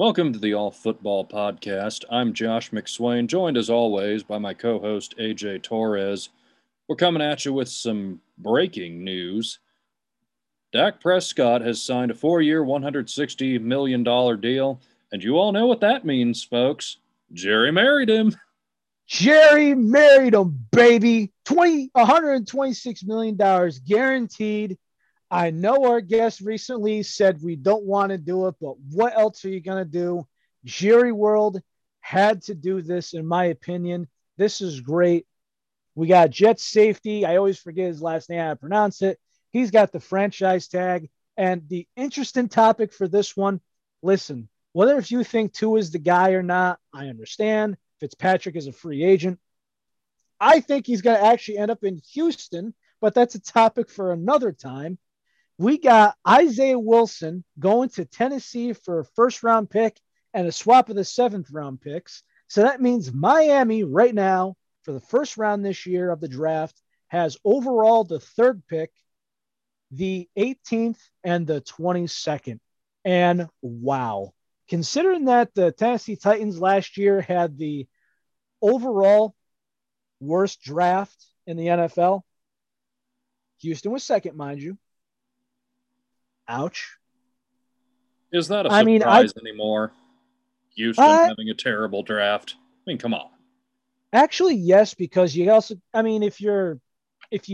Welcome to the All Football Podcast. I'm Josh McSwain, joined as always by my co-host A.J. Torres. We're coming at you with some breaking news. Dak Prescott has signed a 4-year, $160 million deal, and you all know what that means, folks. Jerry married him. Jerry married him, baby. $126 million guaranteed. I know our guest recently said we don't want to do it, but what else are you going to do? Jerry World had to do this, in my opinion. This is great. We got Jets safety. I always forget his last name, how to pronounce it. He's got the franchise tag. And the interesting topic for this one, listen, whether if you think Tua is the guy or not, I understand. Fitzpatrick is a free agent. I think he's going to actually end up in Houston, but that's a topic for another time. We got Isaiah Wilson going to Tennessee for a first-round pick and a swap of the seventh-round picks. So that means Miami right now for the first round this year of the draft has overall the third pick, the 18th, and the 22nd. And wow. Considering that the Tennessee Titans last year had the overall worst draft in the NFL, Houston was second, mind you. Ouch. Is that a surprise anymore? Houston having a terrible draft. I mean, come on. Actually, yes, because you also, I mean, if you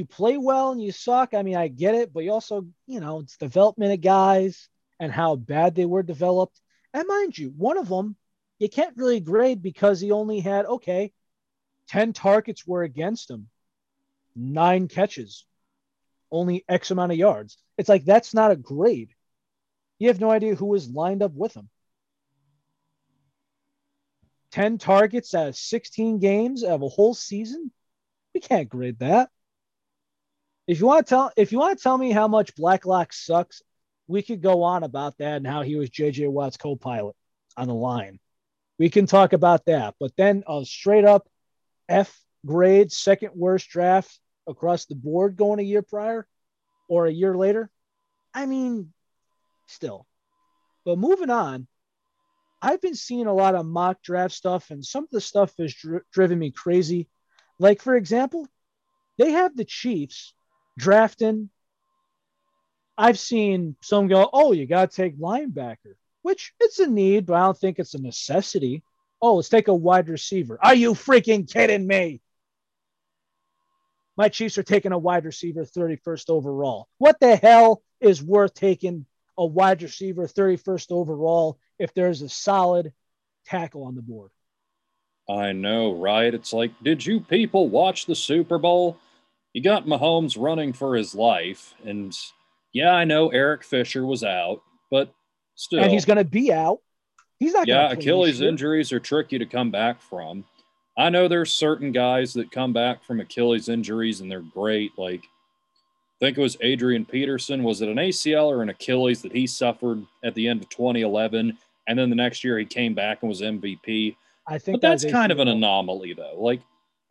play well and you suck, I mean, I get it, but you also, you know, it's development of guys and how bad they were developed. And mind you, one of them, you can't really grade because he only had, 10 targets were against him, 9 catches, only X amount of yards. It's like, that's not a grade. You have no idea who was lined up with him. 10 targets out of 16 games out of a whole season? We can't grade that. If you want to tell me how much Blacklock sucks, we could go on about that and how he was J.J. Watt's co-pilot on the line. We can talk about that. But then a straight-up F grade, second-worst draft across the board going a year prior or a year later, I mean, still. But moving on, I've been seeing a lot of mock draft stuff, and some of the stuff has driven me crazy. Like, for example, they have the Chiefs drafting. I've seen some go, oh, you got to take linebacker, which it's a need, but I don't think it's a necessity. Oh, let's take a wide receiver. Are you freaking kidding me? My Chiefs are taking a wide receiver 31st overall. What the hell is worth taking a wide receiver 31st overall if there's a solid tackle on the board? I know, right? It's like, did you people watch the Super Bowl? You got Mahomes running for his life. And yeah, I know Eric Fisher was out, but still. And he's going to be out. He's not going to play. Yeah, Achilles injuries are tricky to come back from. I know there's certain guys that come back from Achilles injuries and they're great. Like, I think it was Adrian Peterson. Was it an ACL or an Achilles that he suffered at the end of 2011? And then the next year he came back and was MVP. I think but that's kind of an anomaly, though. Like,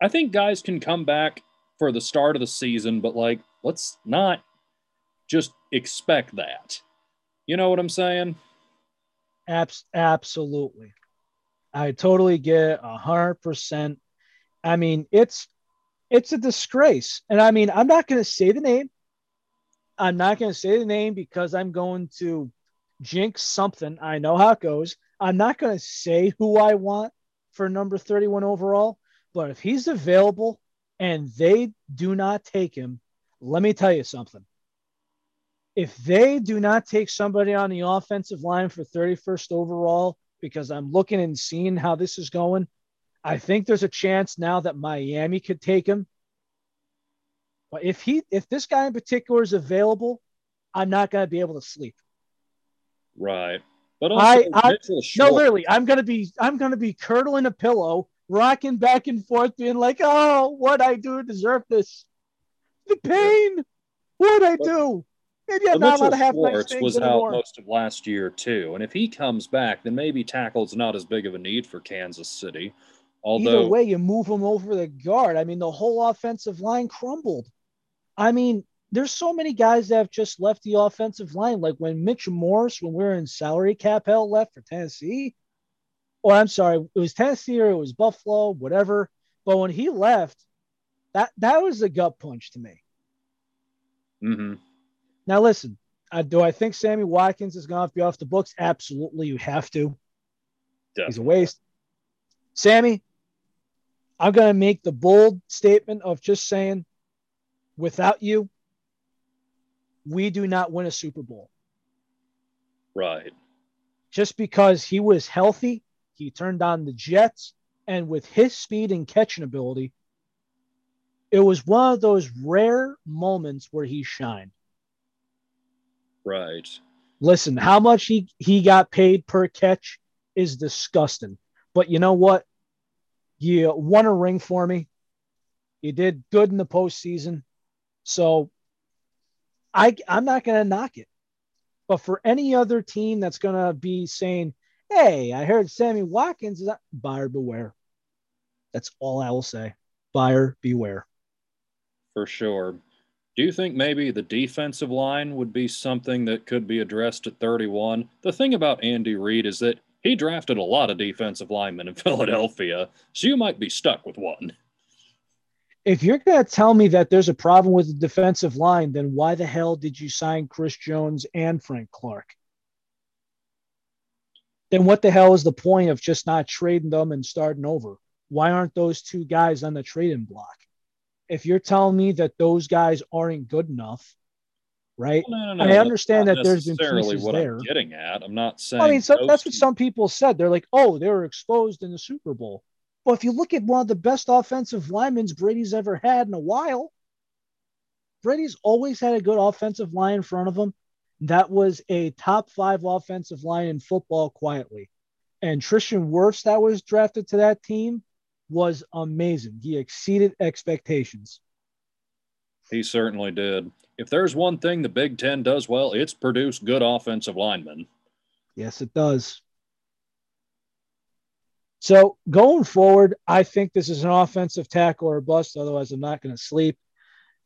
I think guys can come back for the start of the season, but, like, let's not just expect that. You know what I'm saying? Absolutely. I totally get it, 100%. I mean, it's a disgrace. And I mean, I'm not going to say the name. I'm not going to say the name because I'm going to jinx something. I know how it goes. I'm not going to say who I want for number 31 overall, but if he's available and they do not take him, let me tell you something. If they do not take somebody on the offensive line for 31st overall, because I'm looking and seeing how this is going, I think there's a chance now that Miami could take him. But if this guy in particular is available, I'm not going to be able to sleep. Right. But also, literally, I'm going to be curdling a pillow, rocking back and forth, being like, oh, what I do to deserve this? The pain. What I do? Maybe I'm not allowed to have nice things was anymore. Out most of last year, too. And if he comes back, then maybe tackle's not as big of a need for Kansas City. Although, either way, you move him over the guard. I mean, the whole offensive line crumbled. I mean, there's so many guys that have just left the offensive line. Like when Mitch Morse, when we were in salary cap hell, left for Tennessee, or I'm sorry, it was Tennessee or it was Buffalo, whatever. But when he left, that was a gut punch to me. Mm-hmm. Now, listen, do I think Sammy Watkins is going to be off the books? Absolutely. You have to. Definitely. He's a waste. Sammy, I'm going to make the bold statement of just saying, without you, we do not win a Super Bowl. Right. Just because he was healthy, he turned on the Jets, and with his speed and catching ability, it was one of those rare moments where he shined. Right. Listen, how much he got paid per catch is disgusting. But you know what? You won a ring for me. You did good in the postseason. So I'm not going to knock it. But for any other team that's going to be saying, hey, I heard Sammy Watkins is buyer beware. That's all I will say. Buyer beware. For sure. Do you think maybe the defensive line would be something that could be addressed at 31? The thing about Andy Reid is that he drafted a lot of defensive linemen in Philadelphia, so you might be stuck with one. If you're going to tell me that there's a problem with the defensive line, then why the hell did you sign Chris Jones and Frank Clark? Then what the hell is the point of just not trading them and starting over? Why aren't those two guys on the trading block? If you're telling me that those guys aren't good enough, right? Well, no, I understand that there's been pieces what there. I'm getting at. I'm not saying. I mean, that's what some people said. They're like, "Oh, they were exposed in the Super Bowl." Well, if you look at one of the best offensive linemen Brady's ever had in a while, Brady's always had a good offensive line in front of him. That was a top five offensive line in football quietly, and Tristan Wirfs, that was drafted to that team, was amazing. He exceeded expectations. He certainly did. If there's one thing the Big Ten does well, it's produced good offensive linemen. Yes, it does. So going forward, I think this is an offensive tackle or a bust. Otherwise, I'm not going to sleep.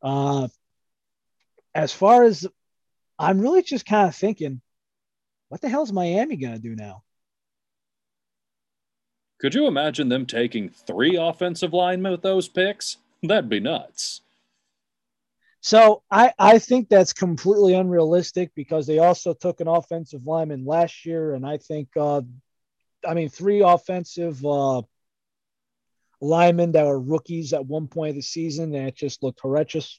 As far as I'm really just kind of thinking, what the hell is Miami going to do now? Could you imagine them taking three offensive linemen with those picks? That'd be nuts. So I think that's completely unrealistic because they also took an offensive lineman last year. And I think, three offensive linemen that were rookies at one point of the season, and it just looked horrendous.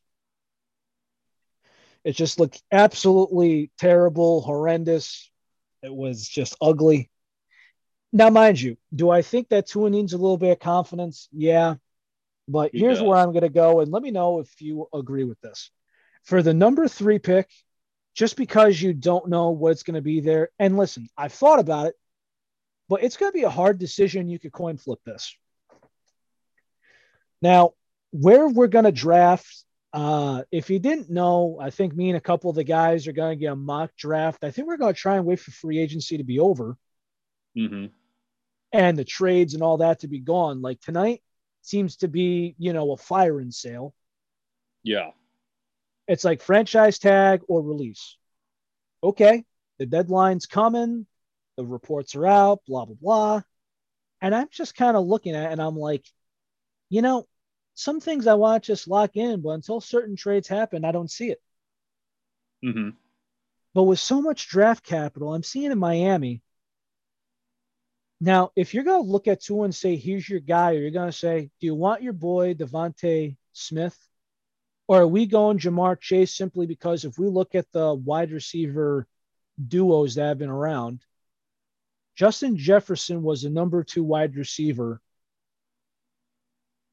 It just looked absolutely terrible, horrendous. It was just ugly. Now, mind you, do I think that Tua needs a little bit of confidence? Yeah, but here's where I'm going to go, and let me know if you agree with this. For the number 3 pick, just because you don't know what's going to be there, and listen, I've thought about it, but it's going to be a hard decision. You could coin flip this. Now, where we're going to draft, if you didn't know, I think me and a couple of the guys are going to get a mock draft. I think we're going to try and wait for free agency to be over. Mm-hmm. And the trades and all that to be gone. Like tonight seems to be, a firing sale. Yeah. It's like franchise tag or release. Okay. The deadline's coming. The reports are out, blah, blah, blah. And I'm just kind of looking at it and I'm like, some things I want to just lock in, but until certain trades happen, I don't see it. Mm-hmm. But with so much draft capital, I'm seeing in Miami. Now, if you're going to look at Tua and say, here's your guy, or you're going to say, do you want your boy Devontae Smith? Or are we going Jamar Chase simply because if we look at the wide receiver duos that have been around, Justin Jefferson was the number 2 wide receiver,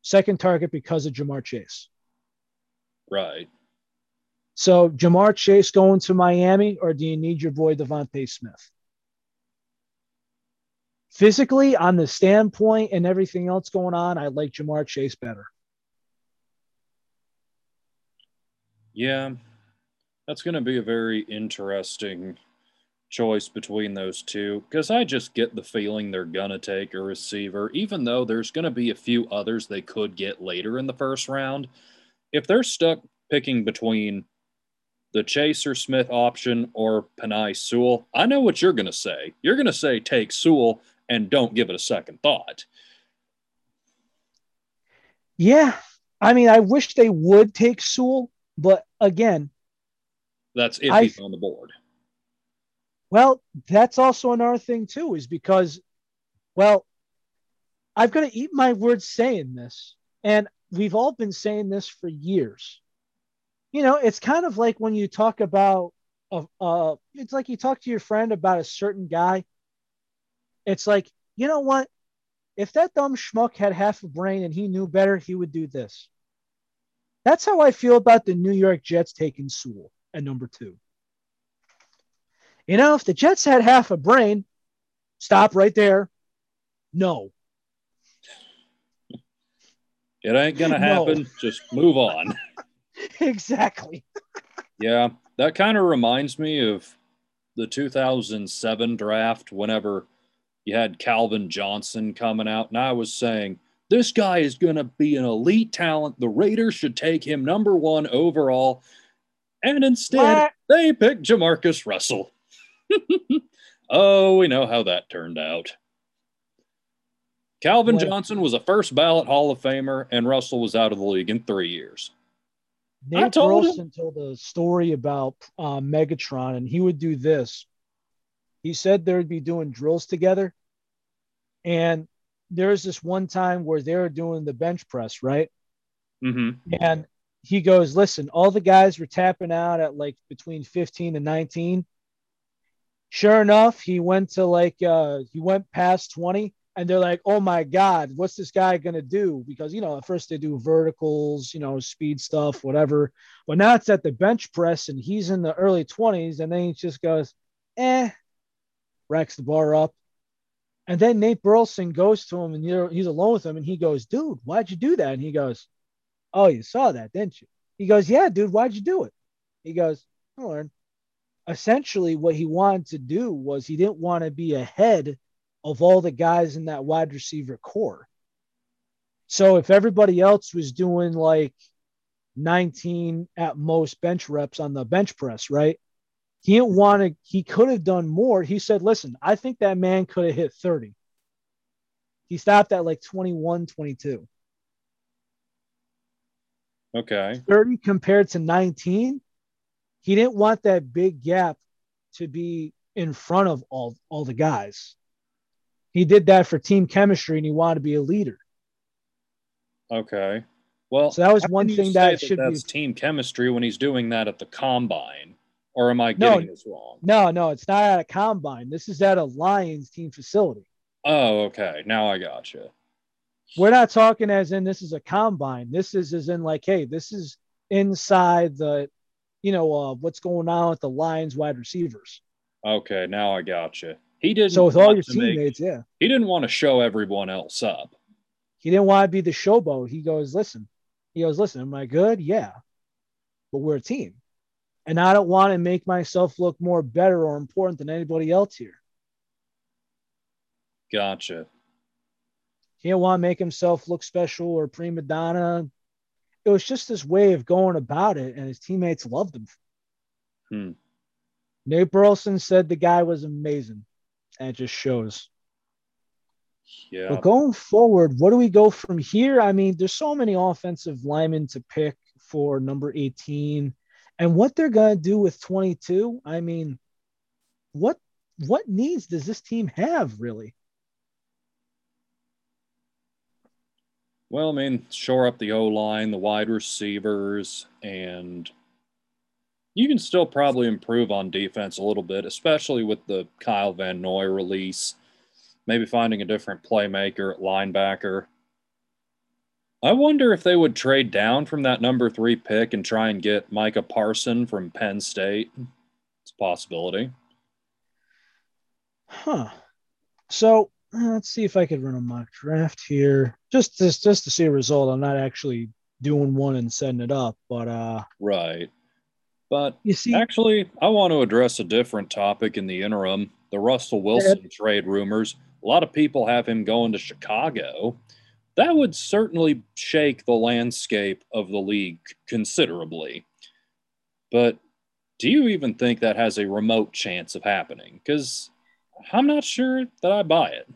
second target because of Jamar Chase. Right. So Jamar Chase going to Miami, or do you need your boy Devontae Smith? Physically, on the standpoint and everything else going on, I like Jamar Chase better. Yeah, that's going to be a very interesting choice between those two because I just get the feeling they're going to take a receiver, even though there's going to be a few others they could get later in the first round. If they're stuck picking between the Chase or Smith option or Panai Sewell. I know what you're going to say. You're going to say take Sewell and don't give it a second thought. Yeah. I mean, I wish they would take Sewell, but again, that's if he's on the board. Well, that's also another thing too, is because, well, I've got to eat my words saying this, and we've all been saying this for years. You know, it's kind of like when you talk about, it's like you talk to your friend about a certain guy. It's like, you know what? If that dumb schmuck had half a brain and he knew better, he would do this. That's how I feel about the New York Jets taking Sewell at number 2. You know, if the Jets had half a brain, stop right there. No. It ain't going to happen. No. Just move on. Exactly. Yeah, that kind of reminds me of the 2007 draft whenever you had Calvin Johnson coming out, and I was saying, this guy is going to be an elite talent. The Raiders should take him number 1 overall, and instead they picked Jamarcus Russell. Oh, we know how that turned out. Calvin Johnson was a first ballot Hall of Famer, and Russell was out of the league in 3 years. Nate Burleson told a story about Megatron, and he would do this. He said they would be doing drills together, and there's this one time where they were doing the bench press, right? Mm-hmm. And he goes, listen, all the guys were tapping out at like between 15 and 19. Sure enough, he went to he went past 20. And they're like, oh, my God, what's this guy going to do? Because, you know, at first they do verticals, you know, speed stuff, whatever. But now it's at the bench press, and he's in the early 20s, and then he just goes, racks the bar up. And then Nate Burleson goes to him, and he's alone with him, and he goes, dude, why'd you do that? And he goes, oh, you saw that, didn't you? He goes, yeah, dude, why'd you do it? He goes, I learned. Essentially, what he wanted to do was he didn't want to be ahead of all the guys in that wide receiver core. So if everybody else was doing like 19 at most bench reps on the bench press, right? He didn't want to, he could have done more. He said, listen, I think that man could have hit 30. He stopped at like 21, 22. Okay. 30 compared to 19. He didn't want that big gap to be in front of all the guys. He did that for team chemistry, and he wanted to be a leader. Okay. Well, so that was one thing that should be. That's team chemistry when he's doing that at the combine, or am I getting this wrong? No, it's not at a combine. This is at a Lions team facility. Oh, okay. Now I gotcha. We're not talking as in this is a combine. This is as in like, hey, this is inside the, you know, what's going on with the Lions wide receivers. Okay, now I gotcha. He didn't. So with all your teammates, he didn't want to show everyone else up. He didn't want to be the showboat. He goes, listen. Am I good? Yeah, but we're a team, and I don't want to make myself look more better or important than anybody else here. Gotcha. He didn't want to make himself look special or prima donna. It was just this way of going about it, and his teammates loved him. Nate Burleson said the guy was amazing. That just shows. Yeah. But going forward, what do we go from here? I mean, there's so many offensive linemen to pick for number 18, and what they're going to do with 22. I mean, what needs does this team have really? Well, I mean, shore up the O-line, the wide receivers, and you can still probably improve on defense a little bit, especially with the Kyle Van Noy release, maybe finding a different playmaker at linebacker. I wonder if they would trade down from that number 3 pick and try and get Micah Parson from Penn State. It's a possibility. Huh. So let's see if I could run a mock draft here. Just to see a result. I'm not actually doing one and setting it up, but right. But you see, actually, I want to address a different topic in the interim, the Russell Wilson trade rumors. A lot of people have him going to Chicago. That would certainly shake the landscape of the league considerably. But do you even think that has a remote chance of happening? Because I'm not sure that I buy it.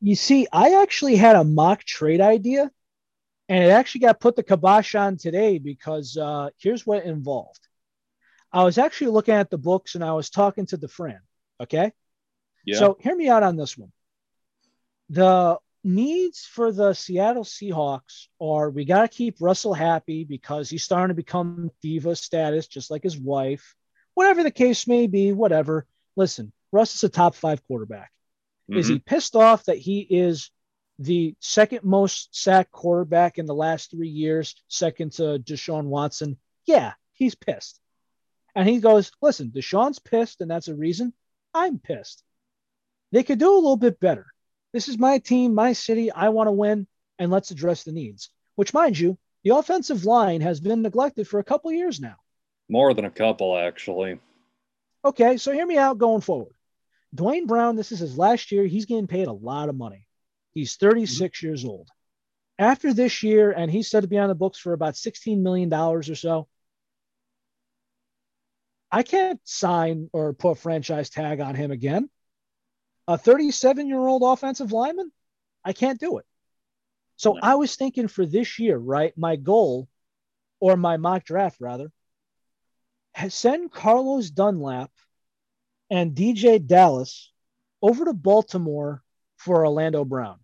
You see, I actually had a mock trade idea, and it actually got put the kibosh on today because here's what it involved. I was actually looking at the books, and I was talking to the friend, okay? Yeah. So hear me out on this one. The needs for the Seattle Seahawks are we got to keep Russell happy because he's starting to become diva status, just like his wife. Whatever the case may be, whatever. Listen, Russ is a top-5 quarterback. Mm-hmm. Is he pissed off that he is the second most sacked quarterback in the last 3 years, second to Deshaun Watson? Yeah, he's pissed. And he goes, listen, Deshaun's pissed, and that's a reason. I'm pissed. They could do a little bit better. This is my team, my city. I want to win, and let's address the needs. Which, mind you, the offensive line has been neglected for a couple of years now. More than a couple, actually. Okay, so hear me out going forward. Dwayne Brown, this is his last year. He's getting paid a lot of money. He's 36 years old. After this year, and he's said to be on the books for about $16 million or so, I can't sign or put a franchise tag on him again. A 37-year-old offensive lineman, I can't do it. So no. I was thinking for this year, right, my goal, or my mock draft rather, send Carlos Dunlap and DJ Dallas over to Baltimore for Orlando Brown.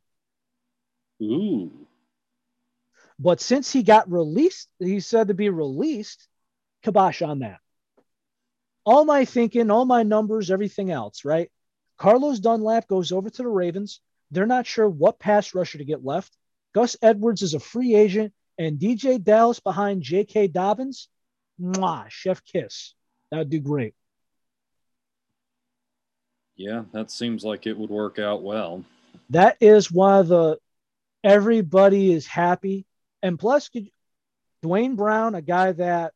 Ooh. But since he got released, he's said to be released, kibosh on that. All my thinking, all my numbers, everything else, right? Carlos Dunlap goes over to the Ravens. They're not sure what pass rusher to get left. Gus Edwards is a free agent, and DJ Dallas behind J.K. Dobbins. Mwah, chef kiss. That would do great. Yeah, that seems like it would work out well. That is why everybody is happy. And plus, Dwayne Brown, a guy that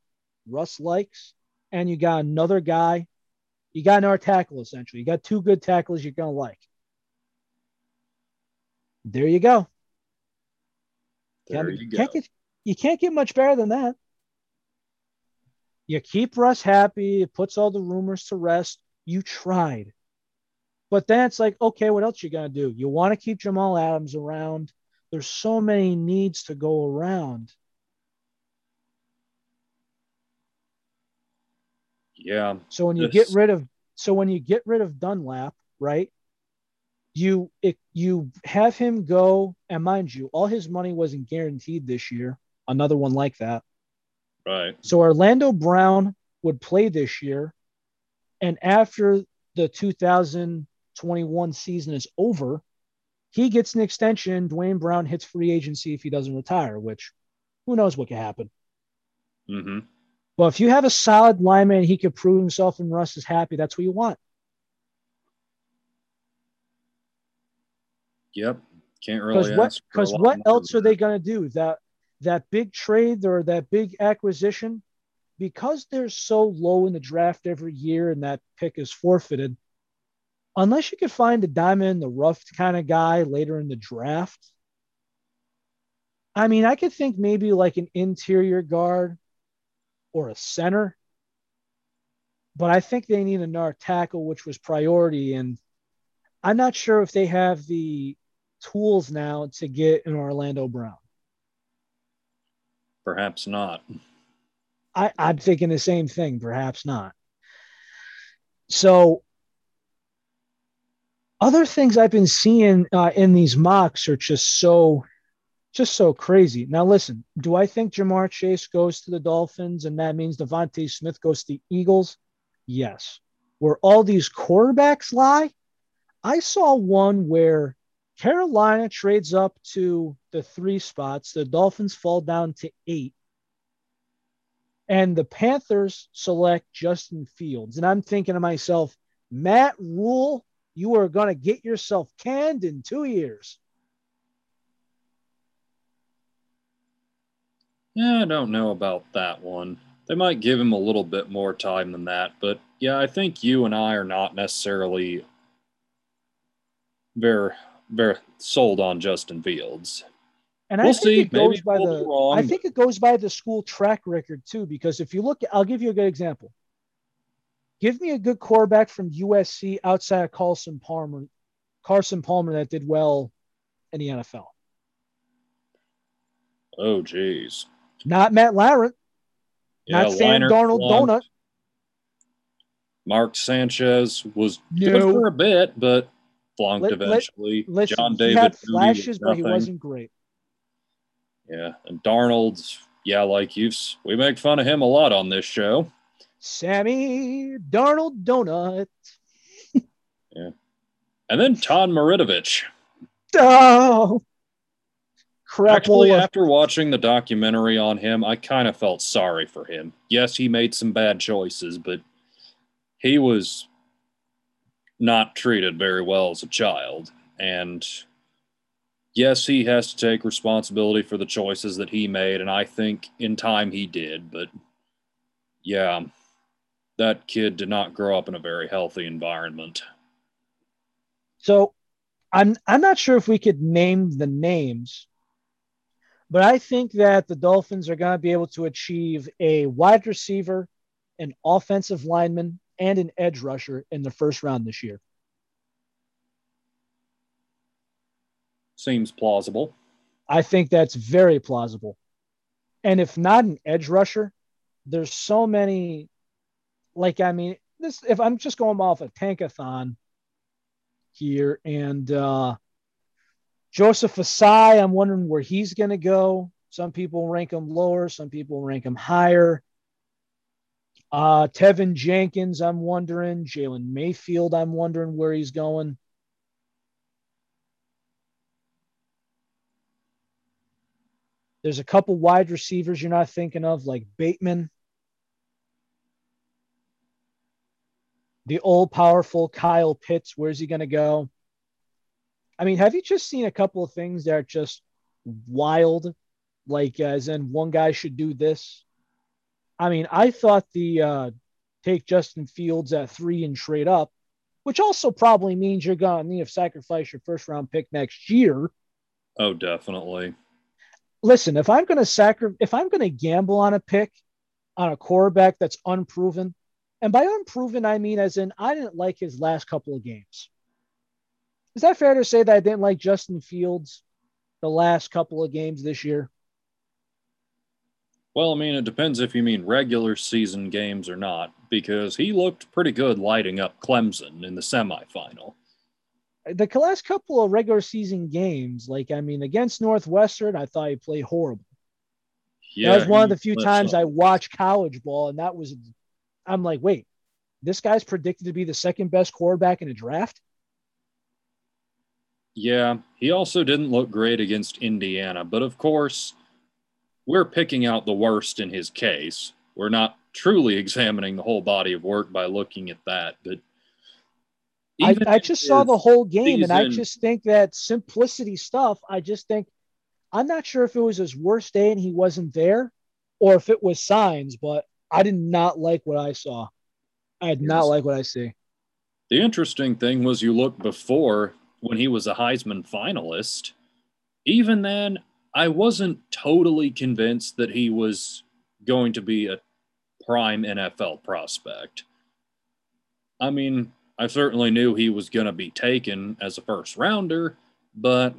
Russ likes, and you got another guy. You got another tackle, essentially. You got two good tackles you're going to like. There you go. You can't get much better than that. You keep Russ happy. It puts all the rumors to rest. You tried. But then it's like, okay, what else you going to do? You want to keep Jamal Adams around. There's so many needs to go around. Yeah. So when you get rid of, Dunlap, right, you have him go, and mind you, all his money wasn't guaranteed this year. Another one like that. Right. So Orlando Brown would play this year, and after the 2021 season is over, he gets an extension. Dwayne Brown hits free agency if he doesn't retire, which who knows what could happen. Mm-hmm. Well, if you have a solid lineman, he could prove himself and Russ is happy. That's what you want. Yep. Can't really ask. Because what else are they going to do? That big trade or that big acquisition? Because they're so low in the draft every year and that pick is forfeited, unless you could find a diamond in the rough kind of guy later in the draft. I mean, I could think maybe like an interior guard or a center, but I think they need another tackle, which was priority. And I'm not sure if they have the tools now to get an Orlando Brown. Perhaps not. I'm thinking the same thing. Perhaps not. So other things I've been seeing in these mocks are just so crazy. Now, listen, do I think Jamar Chase goes to the Dolphins and that means Devontae Smith goes to the Eagles? Yes. Where all these quarterbacks lie? I saw one where Carolina trades up to the 3 spots. The Dolphins fall down to 8. And the Panthers select Justin Fields. And I'm thinking to myself, Matt Rule, you are going to get yourself canned in 2 years. Yeah, I don't know about that one. They might give him a little bit more time than that. But, yeah, I think you and I are not necessarily very, very sold on Justin Fields. And we'll see. I think it goes by the school track record, too, because if you look, I'll give you a good example. Give me a good quarterback from USC outside of Carson Palmer that did well in the NFL. Oh, geez. Not Matt Larrett. Yeah, not Sam Darnold Donut. Mark Sanchez was good for a bit, but flunked eventually. John David had flashes, but he wasn't great. Yeah, and Darnold's, like we make fun of him a lot on this show. Sammy Darnold Donut. Yeah. And then Todd Maritovich. Oh, crap. Actually, after watching the documentary on him, I kind of felt sorry for him. Yes, he made some bad choices, but he was not treated very well as a child. And yes, he has to take responsibility for the choices that he made, and I think in time he did, but yeah, that kid did not grow up in a very healthy environment. So I'm not sure if we could name the names, but I think that the Dolphins are going to be able to achieve a wide receiver, an offensive lineman, and an edge rusher in the first round this year. Seems plausible. I think that's very plausible. And if not an edge rusher, there's so many, if I'm just going off a tankathon here, and Joseph Asai, I'm wondering where he's going to go. Some people rank him lower. Some people rank him higher. Tevin Jenkins, I'm wondering. Jalen Mayfield, I'm wondering where he's going. There's a couple wide receivers you're not thinking of, like Bateman. The all-powerful Kyle Pitts, where's he going to go? I mean, have you just seen a couple of things that are just wild? Like, as in, one guy should do this. I mean, I thought the take Justin Fields at 3 and trade up, which also probably means you're going to need to sacrifice your first-round pick next year. Oh, definitely. Listen, if I'm going to gamble on a pick, on a quarterback that's unproven, and by unproven, I mean as in I didn't like his last couple of games. Is that fair to say that I didn't like Justin Fields the last couple of games this year? Well, I mean, it depends if you mean regular season games or not, because he looked pretty good lighting up Clemson in the semifinal. The last couple of regular season games, against Northwestern, I thought he played horrible. Yeah, that was one of the few times I watched college ball, and that was – I'm like, wait, this guy's predicted to be the second best quarterback in a draft? Yeah, he also didn't look great against Indiana. But, of course, we're picking out the worst in his case. We're not truly examining the whole body of work by looking at that. But I just saw the whole game, and I just think that simplicity stuff, I'm not sure if it was his worst day and he wasn't there or if it was signs, but I did not like what I saw. I did not like what I see. The interesting thing was you look before when he was a Heisman finalist. Even then, I wasn't totally convinced that he was going to be a prime NFL prospect. I mean, I certainly knew he was going to be taken as a first rounder, but,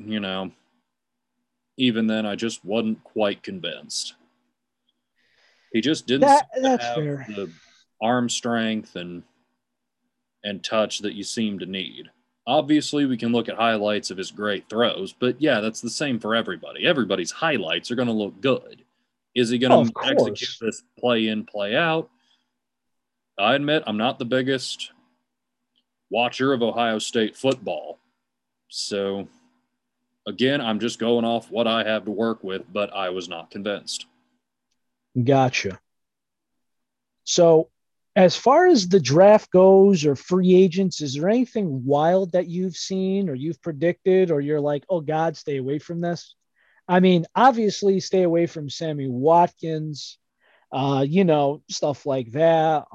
even then I just wasn't quite convinced. He just didn't have the arm strength and touch that you seem to need. Obviously, we can look at highlights of his great throws, but, yeah, that's the same for everybody. Everybody's highlights are going to look good. Is he going to execute this play in, play out? I admit I'm not the biggest watcher of Ohio State football. So, again, I'm just going off what I have to work with, but I was not convinced. Gotcha. So as far as the draft goes or free agents, is there anything wild that you've seen or you've predicted or you're like, oh, God, stay away from this? I mean, obviously stay away from Sammy Watkins, stuff like that,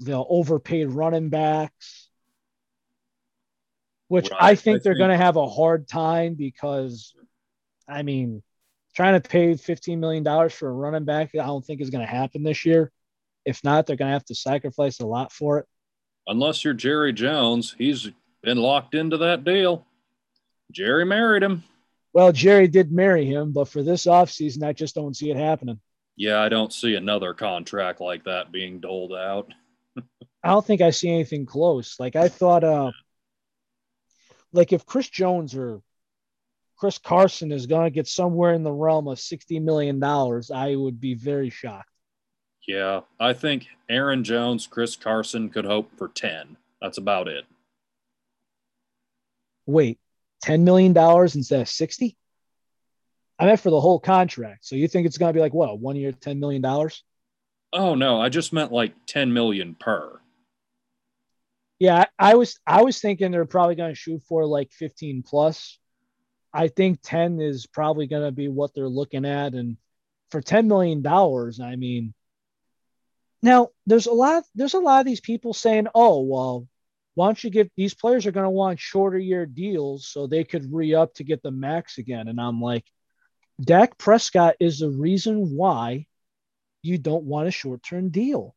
the overpaid running backs, which I think they're going to have a hard time because, trying to pay $15 million for a running back, I don't think is going to happen this year. If not, they're going to have to sacrifice a lot for it. Unless you're Jerry Jones, he's been locked into that deal. Jerry married him. Well, Jerry did marry him, but for this offseason, I just don't see it happening. Yeah, I don't see another contract like that being doled out. I don't think I see anything close. Like, I thought, like, if Chris Jones or Chris Carson is going to get somewhere in the realm of $60 million, I would be very shocked. Yeah, I think Aaron Jones, Chris Carson could hope for 10. That's about it. Wait, $10 million instead of 60? I meant for the whole contract. So you think it's going to be like, what, 1 year, $10 million? Oh, no, I just meant like $10 million per. Yeah, I was thinking they're probably going to shoot for like 15 plus. I think 10 is probably going to be what they're looking at. And for $10 million, I mean, now there's a lot of these people saying, oh, well, why don't you give these players are going to want shorter year deals so they could re-up to get the max again. And I'm like, Dak Prescott is the reason why you don't want a short-term deal.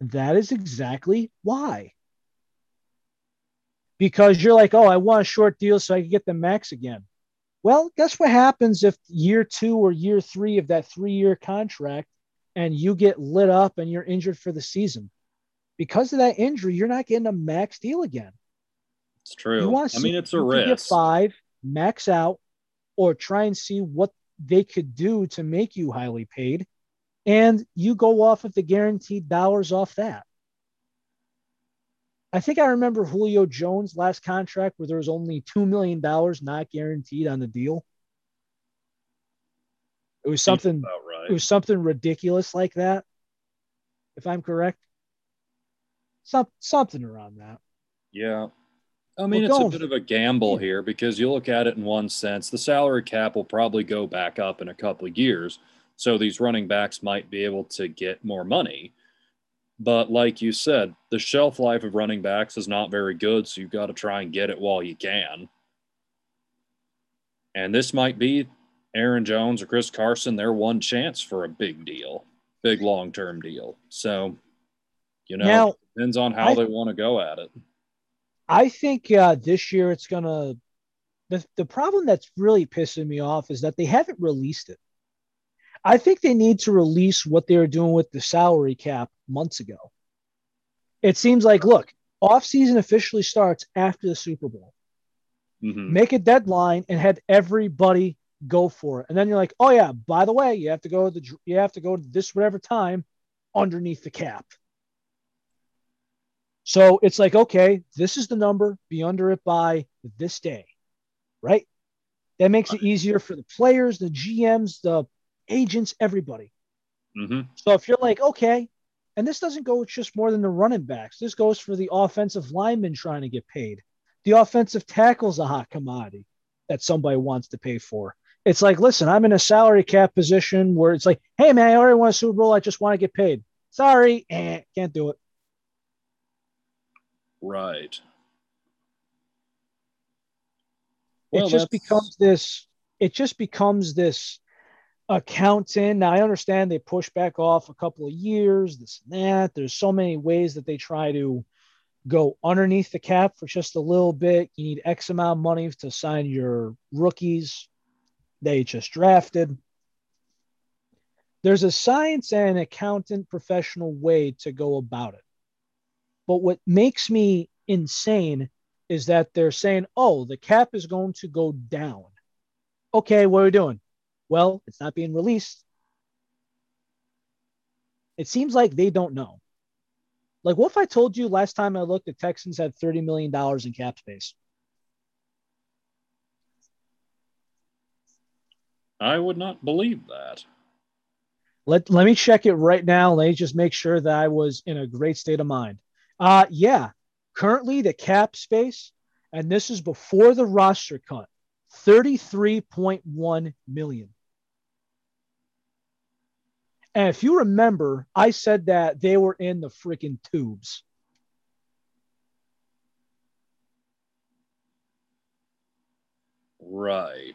That is exactly why. Because you're like, oh, I want a short deal so I can get the max again. Well, guess what happens if year two or year three of that three-year contract and you get lit up and you're injured for the season? Because of that injury, you're not getting a max deal again. It's true. I mean, it's a risk. Get 5, max out, or try and see what they could do to make you highly paid. And you go off of the guaranteed dollars off that. I think I remember Julio Jones' last contract where there was only $2 million not guaranteed on the deal. It was something right. It was something ridiculous like that, if I'm correct. Something around that. Yeah. I mean, it's a bit of a gamble here because you look at it in one sense. The salary cap will probably go back up in a couple of years. So these running backs might be able to get more money. But like you said, the shelf life of running backs is not very good, so you've got to try and get it while you can. And this might be Aaron Jones or Chris Carson, their one chance for a big deal, big long-term deal. So, you know, now, it depends on how they want to go at it. I think this year it's going to – the problem that's really pissing me off is that they haven't released it. I think they need to release what they were doing with the salary cap months ago. It seems like, look, offseason officially starts after the Super Bowl. Mm-hmm. Make a deadline and had everybody go for it. And then you're like, oh yeah, by the way, you have to go to this whatever time underneath the cap. So it's like, okay, this is the number, be under it by this day, right? That makes it easier for the players, the GMs, the agents, everybody. Mm-hmm. So if you're like, okay, and this doesn't go just more than the running backs. This goes for the offensive linemen trying to get paid. The offensive tackle's a hot commodity that somebody wants to pay for. It's like, listen, I'm in a salary cap position where it's like, hey, man, I already won a Super Bowl. I just want to get paid. Sorry, can't do it. Right. Well, it just becomes this accounting. Now, I understand they push back off a couple of years, this and that. There's so many ways that they try to go underneath the cap for just a little bit. You need X amount of money to sign your rookies they just drafted. There's a science and accountant professional way to go about it. But what makes me insane is that they're saying, oh, the cap is going to go down. Okay, what are we doing? Well, it's not being released. It seems like they don't know. Like, what if I told you last time I looked, the Texans had $30 million in cap space? I would not believe that. Let me check it right now. Let me just make sure that I was in a great state of mind. Yeah, currently the cap space, and this is before the roster cut, $33.1 million. And if you remember, I said that they were in the freaking tubes. Right.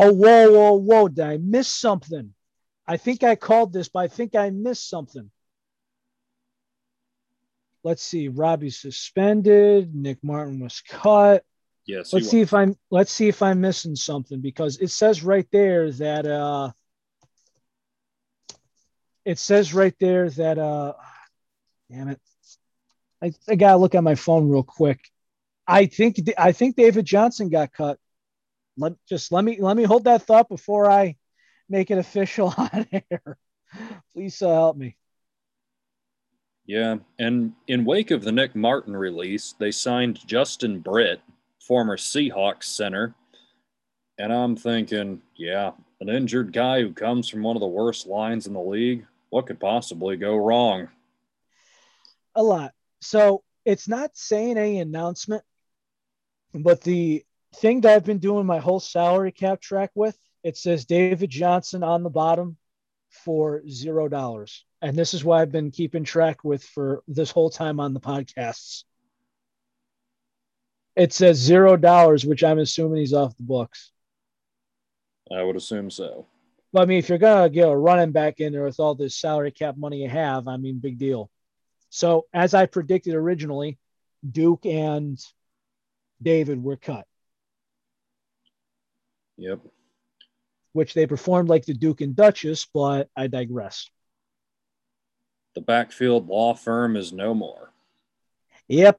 Oh, whoa, did I miss something? I think I called this, but I think I missed something. Let's see. Robbie suspended. Nick Martin was cut. Yes. Let's see if I'm missing something, because it says right there that damn it. I gotta look at my phone real quick. I think David Johnson got cut. Let me hold that thought before I make it official on air. Please help me. Yeah, and in wake of the Nick Martin release, they signed Justin Britt, former Seahawks center. And I'm thinking, yeah, an injured guy who comes from one of the worst lines in the league, what could possibly go wrong? A lot. So it's not saying any announcement, but the thing that I've been doing my whole salary cap track with, it says David Johnson on the bottom for $0. And this is what I've been keeping track with for this whole time on the podcasts. It says $0, which I'm assuming he's off the books. I would assume so. But I mean, if you're going to get a running back in there with all this salary cap money you have, I mean, big deal. So as I predicted originally, Duke and David were cut. Yep. Which they performed like the Duke and Duchess, but I digress. The backfield law firm is no more. Yep.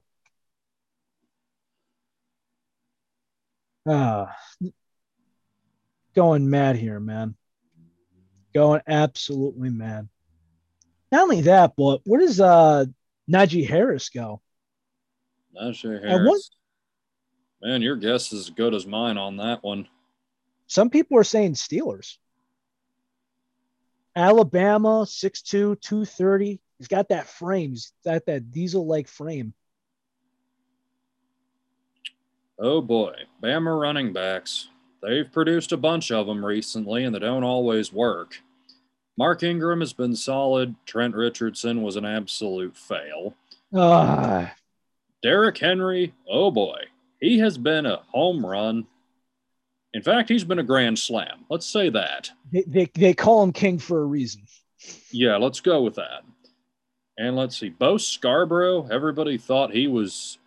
Going mad here, man. Going absolutely mad. Not only that, but where does Najee Harris go? Najee Harris. Man, your guess is as good as mine on that one. Some people are saying Steelers. Alabama, 6'2", 230. He's got that frame. He's got that diesel-like frame. Oh, boy. Bama running backs. They've produced a bunch of them recently, and they don't always work. Mark Ingram has been solid. Trent Richardson was an absolute fail. Derrick Henry, oh, boy. He has been a home run. In fact, he's been a grand slam. Let's say that. They call him king for a reason. Yeah, let's go with that. And let's see. Bo Scarborough, everybody thought he was,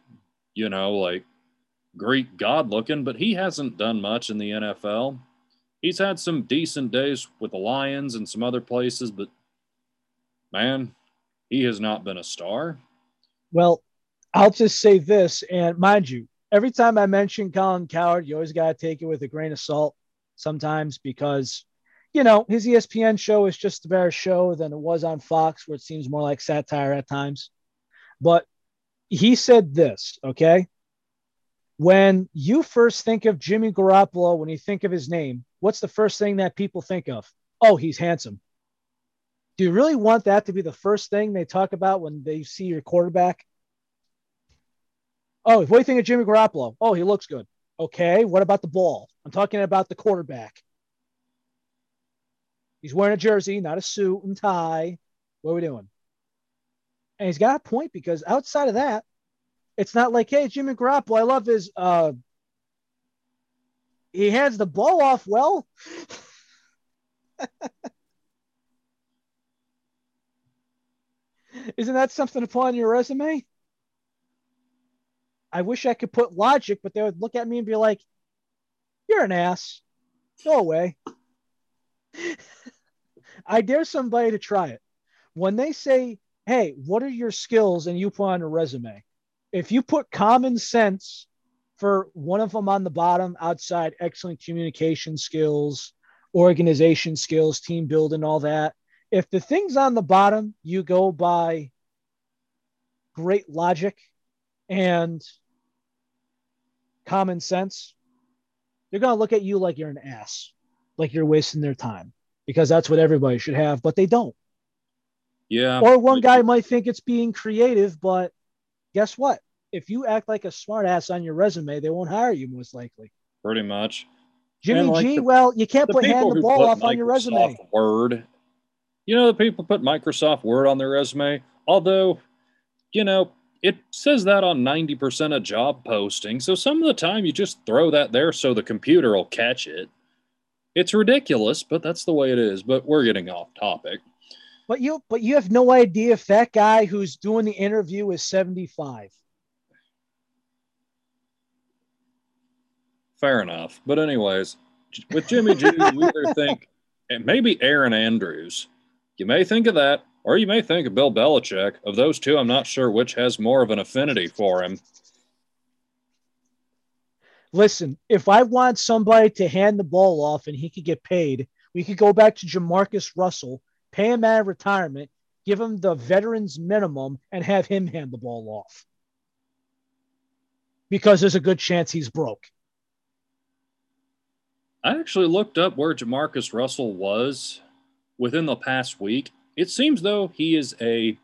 like Greek god looking, but he hasn't done much in the NFL. He's had some decent days with the Lions and some other places, but, man, he has not been a star. Well, I'll just say this, and mind you, every time I mention Colin Cowherd, you always got to take it with a grain of salt sometimes because, his ESPN show is just a better show than it was on Fox, where it seems more like satire at times. But he said this, okay? When you first think of Jimmy Garoppolo, when you think of his name, what's the first thing that people think of? Oh, he's handsome. Do you really want that to be the first thing they talk about when they see your quarterback? Oh, what do you think of Jimmy Garoppolo? Oh, he looks good. Okay, what about the ball? I'm talking about the quarterback. He's wearing a jersey, not a suit and tie. What are we doing? And he's got a point, because outside of that, it's not like, hey, Jimmy Garoppolo, I love his he hands the ball off well. Isn't that something upon your resume? I wish I could put logic, but they would look at me and be like, you're an ass. Go away. I dare somebody to try it. When they say, hey, what are your skills? And you put on a resume. If you put common sense for one of them on the bottom, outside excellent communication skills, organization skills, team building, all that. If the thing's on the bottom, you go by great logic and common sense, they're going to look at you like you're an ass, like you're wasting their time, because that's what everybody should have, but they don't. Yeah. Or one guy might think it's being creative, but guess what? If you act like a smart ass on your resume, they won't hire you, most likely. Pretty much. Jimmy G, you can't put hand the ball off on your resume. Word. The people put Microsoft Word on their resume, although, it says that on 90% of job postings. So some of the time you just throw that there so the computer will catch it. It's ridiculous, but that's the way it is. But we're getting off topic. But you have no idea if that guy who's doing the interview is 75. Fair enough. But anyways, with Jimmy G, we either think, and maybe Aaron Andrews, you may think of that, or you may think of Bill Belichick. Of those two, I'm not sure which has more of an affinity for him. Listen, if I want somebody to hand the ball off and he could get paid, we could go back to Jamarcus Russell, pay him out of retirement, give him the veterans minimum, and have him hand the ball off. Because there's a good chance he's broke. I actually looked up where Jamarcus Russell was within the past week. It seems, though, he is a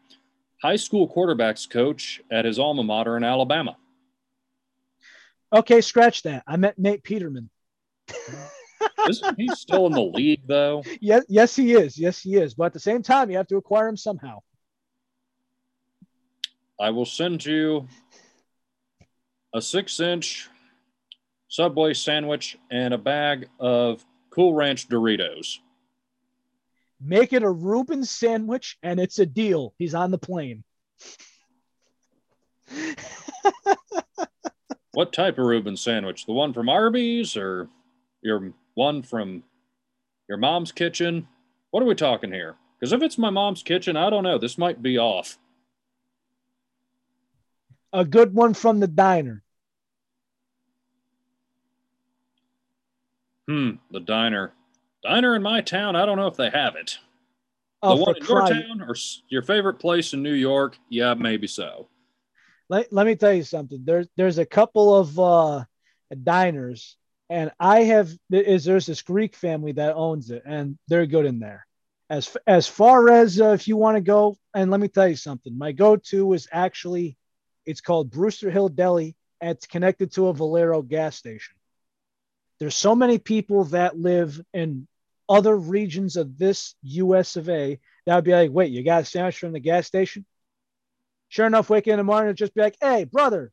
high school quarterbacks coach at his alma mater in Alabama. Okay, scratch that. I meant Nate Peterman. Isn't he still in the league, though? Yes, he is. Yes, he is. But at the same time, you have to acquire him somehow. I will send you a 6-inch Subway sandwich and a bag of Cool Ranch Doritos. Make it a Reuben sandwich, and it's a deal. He's on the plane. What type of Reuben sandwich? The one from Arby's or your one from your mom's kitchen? What are we talking here? Because if it's my mom's kitchen, I don't know. This might be off. A good one from the diner. The diner. Diner in my town, I don't know if they have it. The one in your town or your favorite place in New York? Yeah, maybe so. Let me tell you something. There's a couple of diners, and there's this Greek family that owns it, and they're good in there. As far as if you want to go, and let me tell you something. My go-to is actually, it's called Brewster Hill Deli, and it's connected to a Valero gas station. There's so many people that live in other regions of this U.S. of A. that would be like, wait, you got a sandwich from the gas station? Sure enough, wake in the morning, it'd just be like, hey, brother,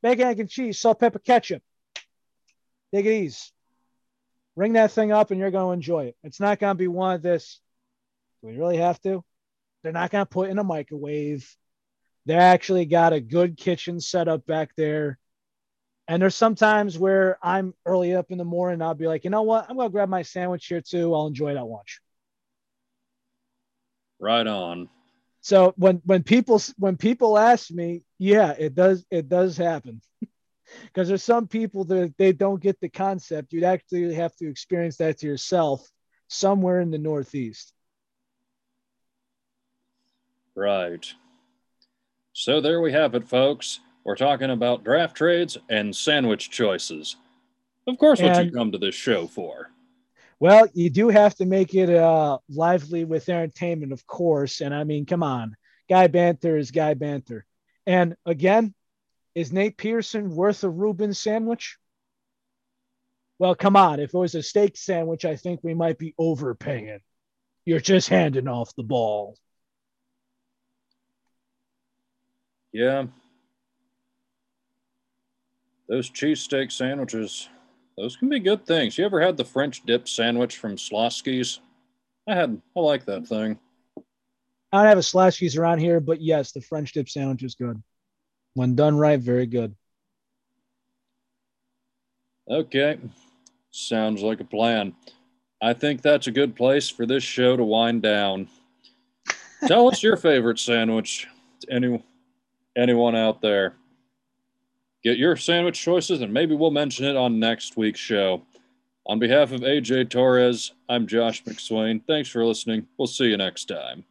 bacon, egg, and cheese, salt, pepper, ketchup. Take it easy. Ring that thing up, and you're going to enjoy it. It's not going to be one of this. Do we really have to? They're not going to put in a microwave. They actually got a good kitchen set up back there. And there's sometimes where I'm early up in the morning, I'll be like, you know what? I'm going to grab my sandwich here too. I'll enjoy it at lunch. Right on. So when people ask me, yeah, it does happen. Because there's some people that they don't get the concept. You'd actually have to experience that to yourself somewhere in the Northeast. Right. So there we have it, folks. We're talking about draft trades and sandwich choices. Of course, what you come to this show for. Well, you do have to make it lively with entertainment, of course. And I mean, come on. Guy banter is guy banter. And again, is Nate Pearson worth a Reuben sandwich? Well, come on. If it was a steak sandwich, I think we might be overpaying. You're just handing off the ball. Yeah. Those cheesesteak sandwiches, those can be good things. You ever had the French dip sandwich from Slosky's? I like that thing. I don't have a Slosky's around here, but yes, the French dip sandwich is good. When done right, very good. Okay. Sounds like a plan. I think that's a good place for this show to wind down. Tell us your favorite sandwich to anyone out there. Get your sandwich choices, and maybe we'll mention it on next week's show. On behalf of A.J. Torres, I'm Josh McSwain. Thanks for listening. We'll see you next time.